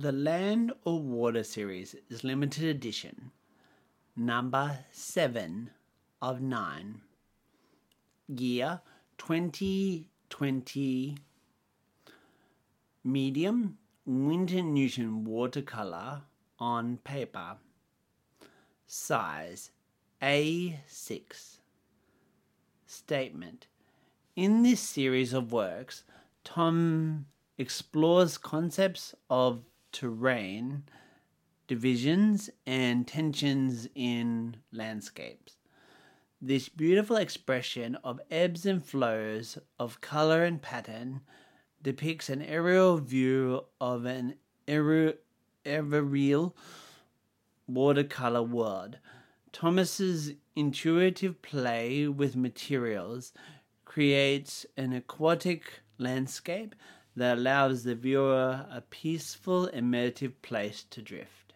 The Land or Water series is limited edition, number 7 of 9, year 2020, medium Winton and Newton watercolor on paper, size A6. Statement. In this series of works, Tom explores concepts of terrain, divisions, and tensions in landscapes. This beautiful expression of ebbs and flows of color and pattern depicts an aerial view of an ever-real watercolor world. Thomas's intuitive play with materials creates an aquatic landscape that allows the viewer a peaceful, immersive place to drift.